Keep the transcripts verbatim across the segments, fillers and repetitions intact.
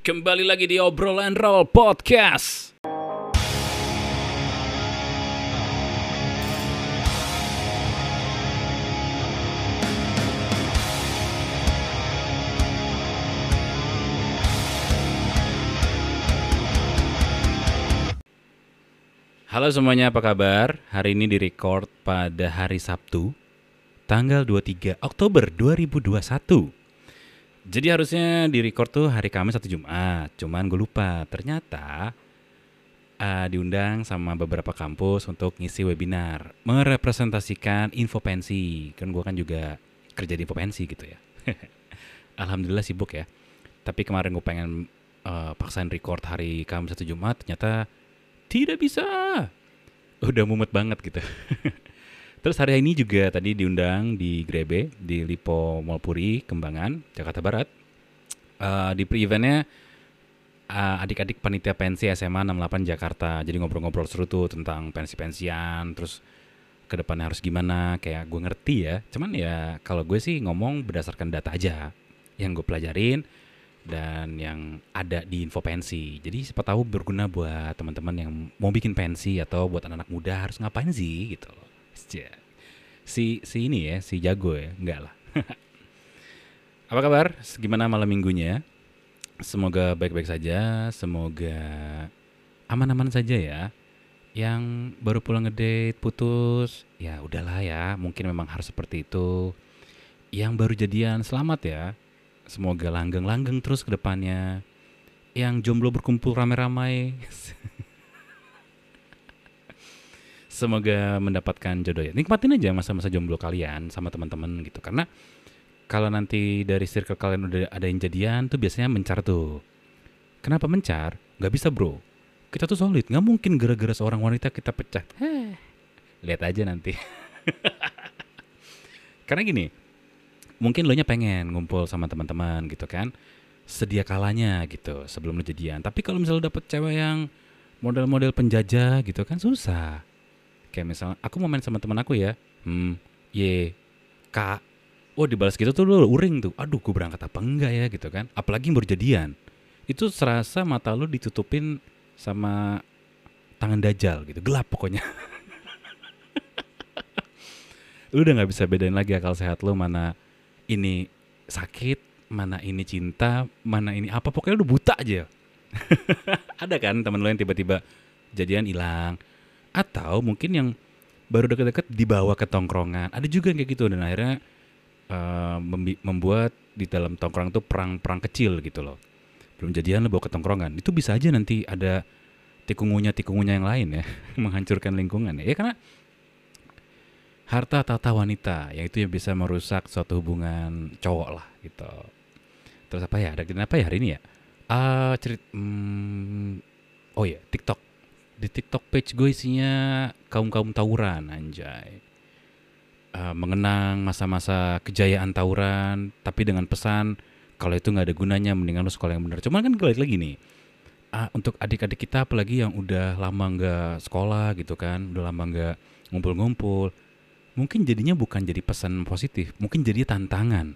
Kembali lagi di Obrol and Roll Podcast. Halo semuanya, apa kabar? Hari ini direcord pada hari Sabtu, tanggal dua puluh tiga Oktober dua ribu dua puluh satu. Jadi harusnya di-record tuh hari Kamis atau Jumat, cuman gue lupa. Ternyata uh, diundang sama beberapa kampus untuk ngisi webinar, merepresentasikan Infopensi. Kan gue kan juga kerja di Infopensi gitu ya. Alhamdulillah sibuk ya. Tapi kemarin gue pengen uh, paksain record hari Kamis atau Jumat, ternyata tidak bisa. Udah mumet banget gitu. Terus hari ini juga tadi diundang di Grebe, di Lippo Mall Puri, Kembangan, Jakarta Barat. Uh, di pre-eventnya uh, adik-adik panitia pensi S M A enam delapan Jakarta. Jadi ngobrol-ngobrol seru tuh tentang pensi-pensian, terus ke depannya harus gimana. Kayak gue ngerti ya, cuman ya kalau gue sih ngomong berdasarkan data aja. Yang gue pelajarin dan yang ada di info pensi. Jadi siapa tahu berguna buat teman-teman yang mau bikin pensi atau buat anak-anak muda harus ngapain sih gitu loh. Si si ini ya, si jago ya, enggak lah. Apa kabar? Gimana malam minggunya? Semoga baik-baik saja, semoga aman-aman saja ya. Yang baru pulang ngedate putus, ya udahlah ya, mungkin memang harus seperti itu. Yang baru jadian, selamat ya. Semoga langgeng-langgeng terus ke depannya. Yang jomblo berkumpul ramai-ramai. Semoga mendapatkan jodoh ya. Nikmatin aja masa-masa jomblo kalian sama teman-teman gitu. Karena kalau nanti dari circle kalian udah ada yang jadian tuh biasanya mencar tuh. Kenapa mencar? Gak bisa bro. Kita tuh solid. Gak mungkin gara-gara seorang wanita kita pecah. Heh. Lihat aja nanti. Karena gini, mungkin lo nya pengen ngumpul sama teman-teman gitu kan. Sedia kalanya gitu sebelum lo jadian. Tapi kalau misalnya lo dapet cewek yang model-model penjajah gitu kan susah. Kayak misalnya, aku mau main sama teman aku ya. Hmm, ye, kak. Oh, dibalas gitu tuh lu uring tuh. Aduh, gue berangkat apa enggak ya gitu kan. Apalagi baru jadian. Itu serasa mata lu ditutupin sama tangan dajal gitu. Gelap pokoknya. Lu udah gak bisa bedain lagi akal sehat lu. Mana ini sakit, mana ini cinta, mana ini apa. Pokoknya lu buta aja. Ada kan teman lu yang tiba-tiba jadian hilang. Atau mungkin yang baru deket-deket dibawa ke tongkrongan. Ada juga yang kayak gitu. Dan akhirnya uh, membuat di dalam tongkrong tuh perang-perang kecil gitu loh. Belum jadian lo bawa ke tongkrongan. Itu bisa aja nanti ada tikungunya-tikungunya yang lain ya. Menghancurkan lingkungan ya. Ya karena harta tata wanita. Yaitu yang bisa merusak suatu hubungan cowok lah gitu. Terus apa ya? Ada apa ya hari ini ya? Uh, cerit- hmm, oh ya, TikTok. Di TikTok page gue isinya kaum-kaum tawuran, anjay. Uh, mengenang masa-masa kejayaan tawuran, tapi dengan pesan, kalau itu gak ada gunanya, mendingan lu sekolah yang benar. Cuman kan gue liat lagi nih, uh, untuk adik-adik kita apalagi yang udah lama gak sekolah gitu kan, udah lama gak ngumpul-ngumpul, mungkin jadinya bukan jadi pesan positif, mungkin jadi tantangan.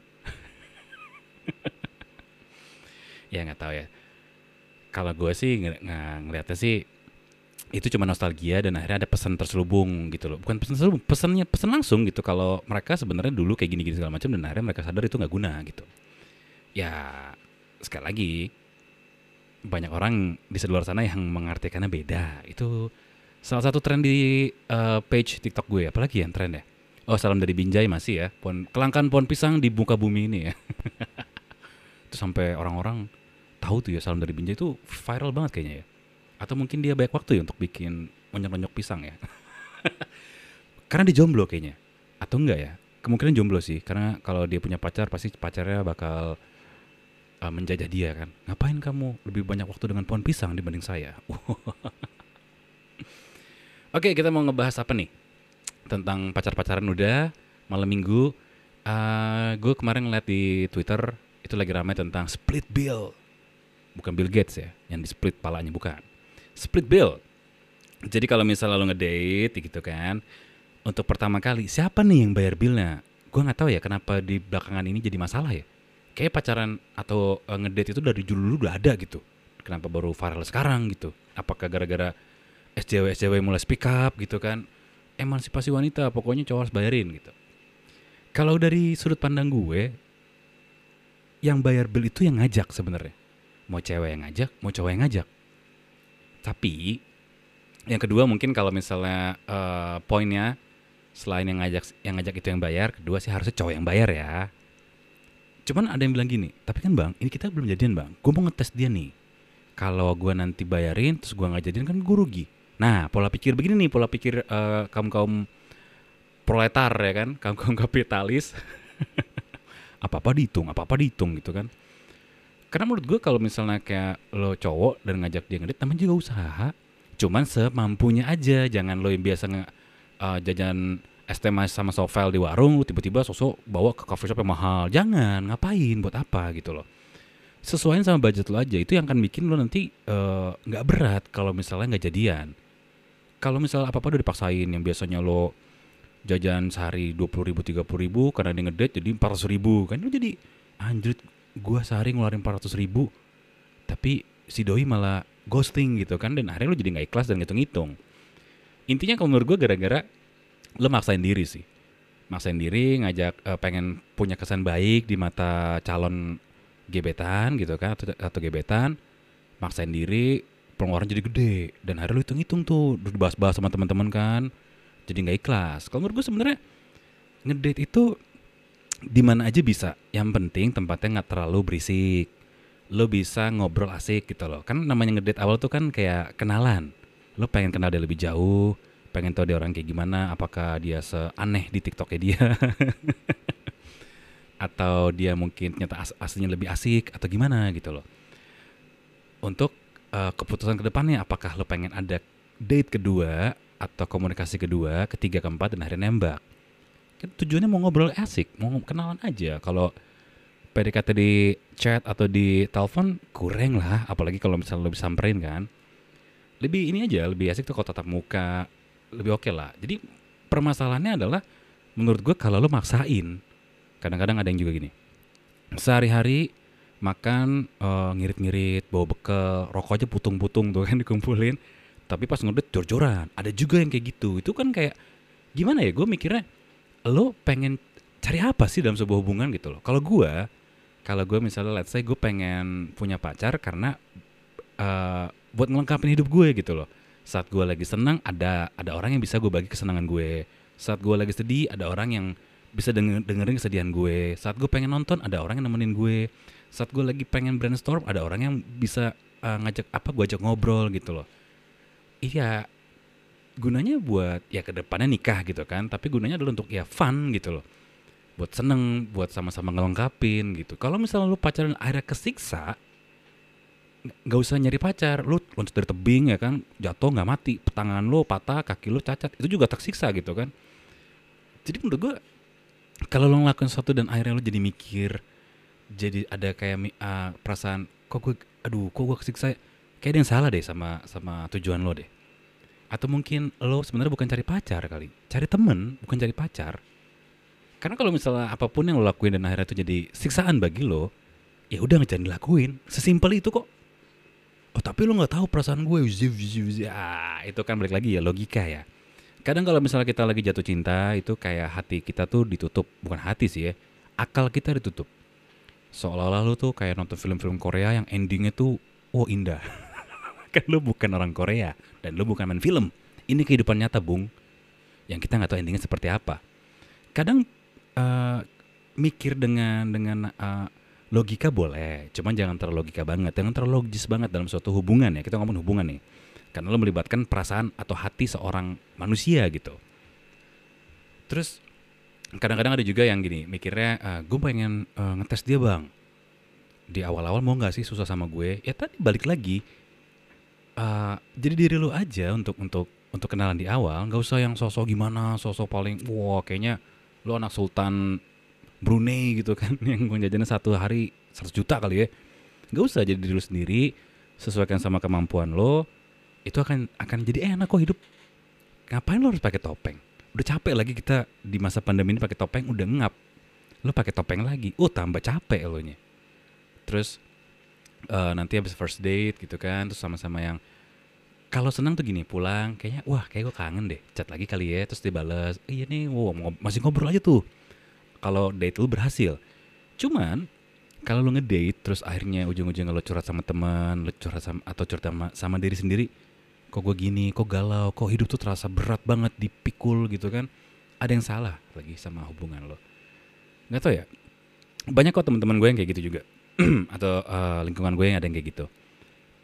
Ya gak tahu ya. Kalau gue sih ng- ng- ngeliatnya sih, itu cuma nostalgia dan akhirnya ada pesan terselubung gitu loh. Bukan pesan terselubung, pesannya pesan langsung gitu. Kalau mereka sebenarnya dulu kayak gini-gini segala macam dan akhirnya mereka sadar itu gak guna gitu. Ya sekali lagi, banyak orang di luar sana yang mengartikannya beda. Itu salah satu tren di uh, page TikTok gue. Apalagi yang tren ya? Oh, salam dari Binjai masih ya. Pohon, kelangkaan pohon pisang di muka bumi ini ya. Itu sampai orang-orang tahu tuh ya, salam dari Binjai itu viral banget kayaknya ya. Atau mungkin dia banyak waktu ya untuk bikin onyok-onyok pisang ya. Karena dia jomblo kayaknya. Atau enggak ya? Kemungkinan jomblo sih. Karena kalau dia punya pacar, pasti pacarnya bakal uh, menjajah dia kan. Ngapain kamu lebih banyak waktu dengan pohon pisang dibanding saya? Oke, kita mau ngebahas apa nih? Tentang pacar-pacaran udah, malam minggu. Uh, gue kemarin ngeliat di Twitter, itu lagi ramai tentang Split Bill. Bukan Bill Gates ya, yang di split palanya, bukan. Split bill. Jadi kalau misalnya lo ngedate gitu kan, untuk pertama kali siapa nih yang bayar billnya? Gue nggak tahu ya kenapa di belakangan ini jadi masalah ya. kayak pacaran atau uh, ngedate itu dari dulu udah ada gitu. Kenapa baru viral sekarang gitu? Apakah gara-gara S J W S J W mulai speak up gitu kan? Emansipasi wanita, pokoknya cowok harus bayarin gitu. Kalau dari sudut pandang gue, yang bayar bill itu yang ngajak sebenarnya. Mau cewek yang ngajak, mau cowok yang ngajak. Tapi yang kedua mungkin kalau misalnya uh, poinnya selain yang ngajak yang ngajak itu yang bayar, kedua sih harusnya cowok yang bayar ya. Cuman ada yang bilang gini, tapi kan bang, ini kita belum jadian bang, gue mau ngetes dia nih. Kalau gue nanti bayarin, terus gue gak jadian kan gue rugi. Nah, pola pikir begini nih, pola pikir uh, kaum-kaum proletar ya kan, kaum-kaum kapitalis. Apa-apa dihitung, apa-apa dihitung gitu kan. Karena menurut gue kalau misalnya kayak lo cowok dan ngajak dia ngedit, namanya juga usaha. Cuman semampunya aja, jangan lo yang biasa nge, uh, jajan es teh sama sovel di warung, lu tiba-tiba sosok bawa ke coffee shop yang mahal. Jangan, ngapain, buat apa gitu loh. Sesuaiin sama budget lo aja, itu yang akan bikin lo nanti uh, gak berat kalau misalnya gak jadian. Kalau misalnya apa-apa udah dipaksain, yang biasanya lo jajan sehari dua puluh ribu, tiga puluh ribu, karena dia ngedate jadi empat ratus ribu. Kan lo jadi, anjir gue sehari ngeluarin empat ratus ribu, tapi si doi malah ghosting gitu kan. Dan akhirnya lo jadi gak ikhlas dan ngitung-ngitung. Intinya kalau menurut gue gara-gara lo maksain diri sih, maksain diri ngajak uh, pengen punya kesan baik di mata calon gebetan gitu kan, atau, atau gebetan, maksain diri, pengeluaran jadi gede, dan akhirnya lo hitung-hitung tuh, dibahas-bahas sama teman-teman kan, jadi nggak ikhlas. Kalau menurut gue sebenarnya ngedate itu di mana aja bisa, yang penting tempatnya nggak terlalu berisik, lo bisa ngobrol asik gitu loh. Kan namanya ngedate awal tuh kan kayak kenalan, lo pengen kenal dia lebih jauh, pengen tahu dia orang kayak gimana, apakah dia seaneh di TikToknya dia atau dia mungkin ternyata as- aslinya lebih asik atau gimana gitu loh. Untuk uh, keputusan kedepannya, apakah lo pengen ada date kedua atau komunikasi kedua, ketiga, keempat, dan akhirnya nembak. Tujuannya mau ngobrol asik, mau kenalan aja. Kalau P D K T di chat atau di telepon kurang lah, apalagi kalau misalnya lo bisa samperin kan. Lebih ini aja, lebih asik tuh kalau tatap muka, lebih oke okay lah. Jadi permasalahannya adalah menurut gue kalau lo maksain, kadang-kadang ada yang juga gini, sehari-hari makan uh, ngirit-ngirit, bawa bekal, rokok aja putung-putung tuh kan dikumpulin, tapi pas ngedate jor-joran. Ada juga yang kayak gitu. Itu kan kayak gimana ya, gue mikirnya lo pengen cari apa sih dalam sebuah hubungan gitu loh. Kalau gue, kalau gue misalnya let's say gue pengen punya pacar karena uh, buat ngelengkapin hidup gue gitu loh. Saat gue lagi senang, ada ada orang yang bisa gue bagi kesenangan gue. Saat gue lagi sedih, ada orang yang bisa denger, dengerin kesedihan gue. Saat gue pengen nonton, ada orang yang nemenin gue. Saat gue lagi pengen brainstorm, ada orang yang bisa uh, ngajak apa, gue ajak ngobrol gitu loh. Iya, gunanya buat ya kedepannya nikah gitu kan. Tapi gunanya adalah untuk ya fun gitu loh. Buat seneng, buat sama-sama ngelengkapin gitu. Kalau misalnya lu pacaran akhirnya kesiksa, nggak usah nyari pacar, lu loncat dari tebing ya kan, jatuh nggak mati, tangan lu patah, kaki lu cacat, itu juga tersiksa gitu kan. Jadi menurut gue kalau lu ngelakuin sesuatu dan akhirnya lu jadi mikir, jadi ada kayak uh, perasaan kok gue, aduh kok gue kesiksa, kayak ada yang salah deh sama sama tujuan lo deh. Atau mungkin lo sebenarnya bukan cari pacar kali, cari temen, bukan cari pacar. Karena kalau misalnya apapun yang lo lakuin dan akhirnya itu jadi siksaan bagi lo, ya udah jangan dilakuin, sesimpel itu kok. Oh tapi lo gak tahu perasaan gue, ah, itu kan balik lagi ya logika ya. Kadang kalau misalnya kita lagi jatuh cinta, itu kayak hati kita tuh ditutup. Bukan hati sih ya, akal kita ditutup. Seolah-olah lo tuh kayak nonton film-film Korea yang endingnya tuh, oh indah. Kan lo bukan orang Korea dan lo bukan main film. Ini kehidupan nyata bung, yang kita gak tahu endingnya seperti apa. Kadang uh, mikir dengan dengan uh, logika boleh, cuman jangan terlalu logika banget, jangan terlalu logis banget dalam suatu hubungan ya. Kita ngomong hubungan nih, karena lo melibatkan perasaan atau hati seorang manusia gitu. Terus kadang-kadang ada juga yang gini, mikirnya uh, gue pengen uh, ngetes dia bang, di awal-awal mau gak sih susah sama gue? Ya tadi balik lagi, uh, jadi diri lo aja untuk untuk untuk kenalan di awal, gak usah yang sosok gimana, sosok paling wah wow, kayaknya lo anak sultan Brunei gitu kan, yang gue jajannya satu hari seratus juta kali ya. Gak usah, jadi diri lu sendiri, sesuaikan sama kemampuan lo, itu akan akan jadi enak kok hidup. Ngapain lo harus pakai topeng? Udah capek lagi kita di masa pandemi ini pakai topeng, udah ngap. Lo pakai topeng lagi, oh tambah capek lo nya. Terus uh, nanti habis first date gitu kan, terus sama-sama yang kalau senang tuh gini, pulang kayaknya wah kayak gue kangen deh, chat lagi kali ya, terus dibales iya nih, wow, masih ngobrol aja tuh. Kalau date lu berhasil. Cuman kalau lu ngedate terus akhirnya ujung-ujungnya lu curhat sama teman, lu curhat sama, atau curhat sama, sama diri sendiri, kok gue gini, kok galau, kok hidup tuh terasa berat banget, dipikul gitu kan, ada yang salah lagi sama hubungan lo. Nggak tau ya, banyak kok teman-teman gue yang kayak gitu juga, atau uh, lingkungan gue yang ada yang kayak gitu,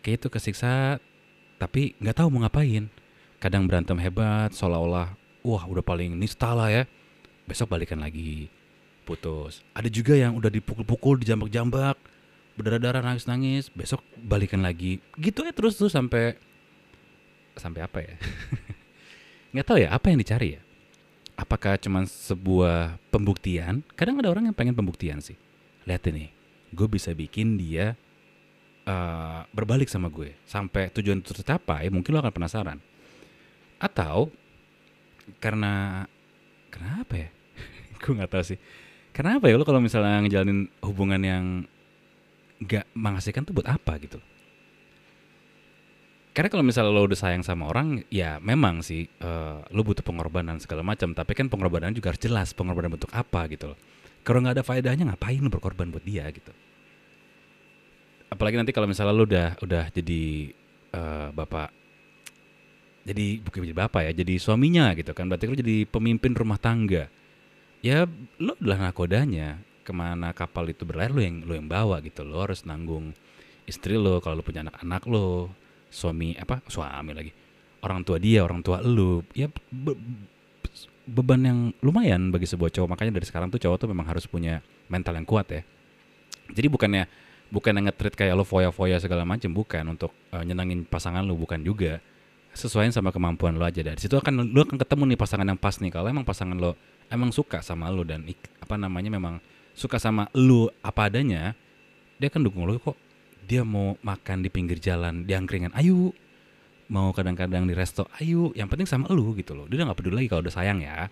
kayak itu kesiksa tapi nggak tahu mau ngapain. Kadang berantem hebat, seolah-olah wah udah paling nista lah ya, besok balikan lagi, putus. Ada juga yang udah dipukul-pukul, dijambak-jambak, berdarah-darah, nangis-nangis, besok balikan lagi, gitu ya terus tuh sampai sampai apa ya? Nggak tahu ya apa yang dicari ya. Apakah cuma sebuah pembuktian? Kadang ada orang yang pengen pembuktian sih. Lihat nih, gue bisa bikin dia uh, berbalik sama gue sampai tujuan itu tercapai. Mungkin lo akan penasaran. Atau karena kenapa ya? Gue nggak tahu sih. Kenapa ya lo kalau misalnya ngejalanin hubungan yang nggak menghasilkan tuh buat apa gitu? Karena kalau misalnya lo udah sayang sama orang, ya memang sih uh, lo butuh pengorbanan segala macam. Tapi kan pengorbanan juga harus jelas, pengorbanan bentuk apa gitu loh. Kalau gak ada faedahnya ngapain lo berkorban buat dia gitu. Apalagi nanti kalau misalnya lo udah udah jadi uh, bapak, jadi bukan jadi bapak ya, jadi suaminya gitu kan. Berarti lo jadi pemimpin rumah tangga. Ya lo adalah nakodanya, kemana kapal itu berlayar lo yang, lo yang bawa gitu. Lo harus nanggung istri lo, kalau lo punya anak-anak lo, suami apa suami lagi orang tua dia, orang tua lu, ya be, be, beban yang lumayan bagi sebuah cowok. Makanya dari sekarang tuh cowok tuh memang harus punya mental yang kuat ya. Jadi bukannya bukan yang nge-treat kayak lo foya-foya segala macam, bukan untuk uh, nyenangin pasangan lu, bukan juga. Sesuaiin sama kemampuan lo aja. Dari situ akan lu akan ketemu nih pasangan yang pas nih. Kalau emang pasangan lo emang suka sama lo dan apa namanya memang suka sama lu apa adanya, dia akan dukung lo kok. Dia mau makan di pinggir jalan, di angkringan, ayo. Mau kadang-kadang di resto, ayo. Yang penting sama lu gitu loh. Dia udah gak peduli lagi kalau udah sayang ya.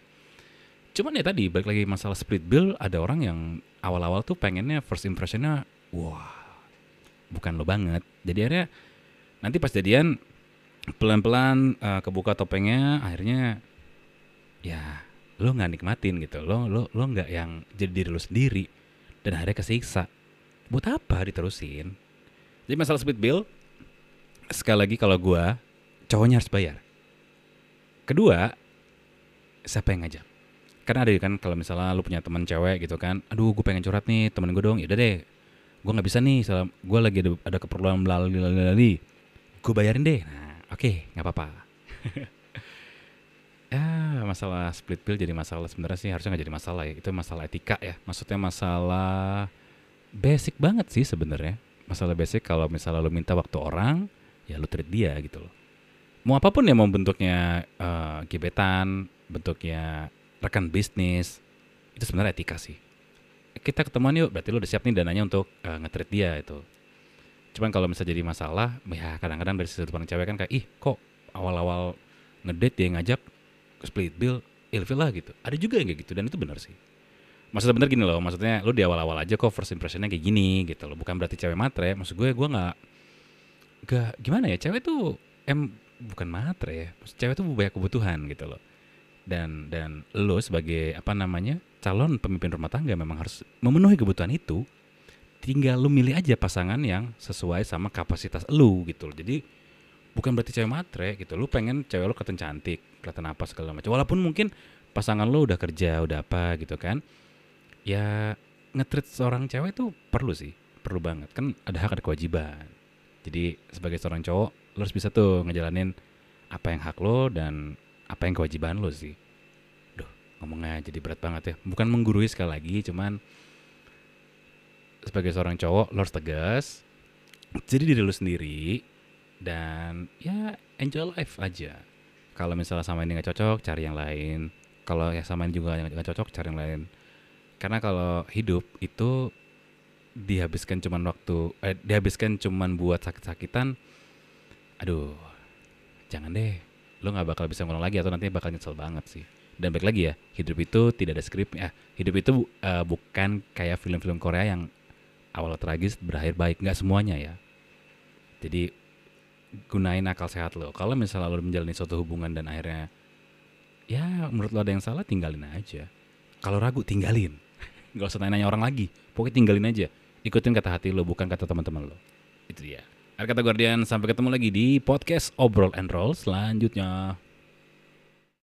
Cuman ya tadi, balik lagi masalah split bill, ada orang yang awal-awal tuh pengennya first impressionnya, wah, bukan lo banget. Jadi akhirnya, nanti pas jadian, pelan-pelan uh, kebuka topengnya, akhirnya, ya, lo gak nikmatin gitu. Lo, lo, lo gak yang jadi diri lo sendiri. Dan akhirnya kesiksa. Buat apa diterusin? Jadi masalah split bill, sekali lagi kalau gue, cowoknya harus bayar. Kedua, siapa yang ngajak? Karena ada kan kalau misalnya lu punya teman cewek gitu kan, aduh gue pengen curhat nih, temen gue dong, yaudah deh, gue gak bisa nih, gue lagi ada, ada keperluan melalui, gue bayarin deh, nah oke, okay, gak apa-apa. Ya, masalah split bill jadi masalah, sebenarnya sih harusnya gak jadi masalah ya, itu masalah etika ya, maksudnya masalah basic banget sih sebenarnya. Masalah basic kalau misalnya lo minta waktu orang, ya lo treat dia gitu loh. Mau apapun ya, mau bentuknya uh, gebetan, bentuknya rekan bisnis, itu sebenarnya etika sih. Kita ketemuan yuk, berarti lo udah siap nih dananya untuk uh, nge-treat dia itu. Cuman kalau misalnya jadi masalah, ya kadang-kadang dari sudut pandang cewek kan kayak, ih kok awal-awal ngedate dia ngajak split bill, ilfil lah gitu. Ada juga yang kayak gitu, dan itu benar sih. Maksudnya bener gini loh, maksudnya lo di awal-awal aja kok first impressionnya kayak gini gitu loh. Bukan berarti cewek matre, maksud gue gue gak, gak gimana ya, cewek tuh em bukan matre ya. Maksud cewek tuh banyak kebutuhan gitu loh. Dan dan lo sebagai apa namanya calon pemimpin rumah tangga memang harus memenuhi kebutuhan itu. Tinggal lo milih aja pasangan yang sesuai sama kapasitas lo gitu loh. Jadi bukan berarti cewek matre gitu, lo pengen cewek lo kelihatan cantik, kelihatan apa segala macam. Walaupun mungkin pasangan lo udah kerja, udah apa gitu kan. Ya nge-treat seorang cewek itu perlu sih, perlu banget. Kan ada hak, ada kewajiban. Jadi sebagai seorang cowok, lo harus bisa tuh ngejalanin apa yang hak lo dan apa yang kewajiban lo sih. Duh, ngomongnya jadi berat banget ya. Bukan menggurui sekali lagi, cuman sebagai seorang cowok lo harus tegas. Jadi diri lo sendiri dan ya enjoy life aja. Kalau misalnya sama ini gak cocok, cari yang lain. Kalau yang sama ini juga gak cocok, cari yang lain. Karena kalau hidup itu dihabiskan cuman waktu, eh, dihabiskan cuman buat sakit-sakitan, aduh, jangan deh, lo nggak bakal bisa ngulang lagi atau nanti bakal nyesel banget sih. Dan balik lagi ya, hidup itu tidak ada skripnya. Hidup itu uh, bukan kayak film-film Korea yang awal tragis berakhir baik, nggak semuanya ya. Jadi gunain akal sehat lo. Kalau misalnya lo menjalani suatu hubungan dan akhirnya ya menurut lo ada yang salah, tinggalin aja. Kalau ragu tinggalin, nggak usah nanya orang lagi. Pokoknya tinggalin aja. Ikutin kata hati lo, bukan kata teman-teman lo. Itu dia. Ada kata Guardian, sampai ketemu lagi di podcast Obrol and Roll selanjutnya.